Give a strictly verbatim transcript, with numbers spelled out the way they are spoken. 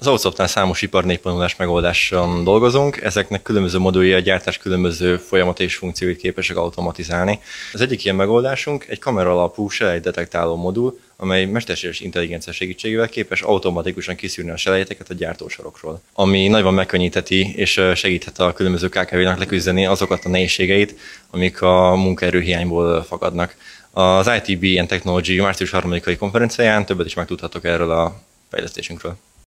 Az Autoptán számos ipar négyponulás megoldáson dolgozunk, ezeknek különböző moduljai a gyártás különböző folyamat és funkcióit képesek automatizálni. Az egyik ilyen megoldásunk egy kamera alapú selejtdetektáló modul, amely mesterséges intelligencia segítségével képes automatikusan kiszűrni a selejteket a gyártósorokról, ami nagyban megkönnyítheti és segíthet a különböző ká ká véknak leküzdeni azokat a nehézségeit, amik a munkaerőhiányból fakadnak. Az i té bé and Technology március harmadikai konferenciáján többet is megtudhatok erről a fejlesztésünkről.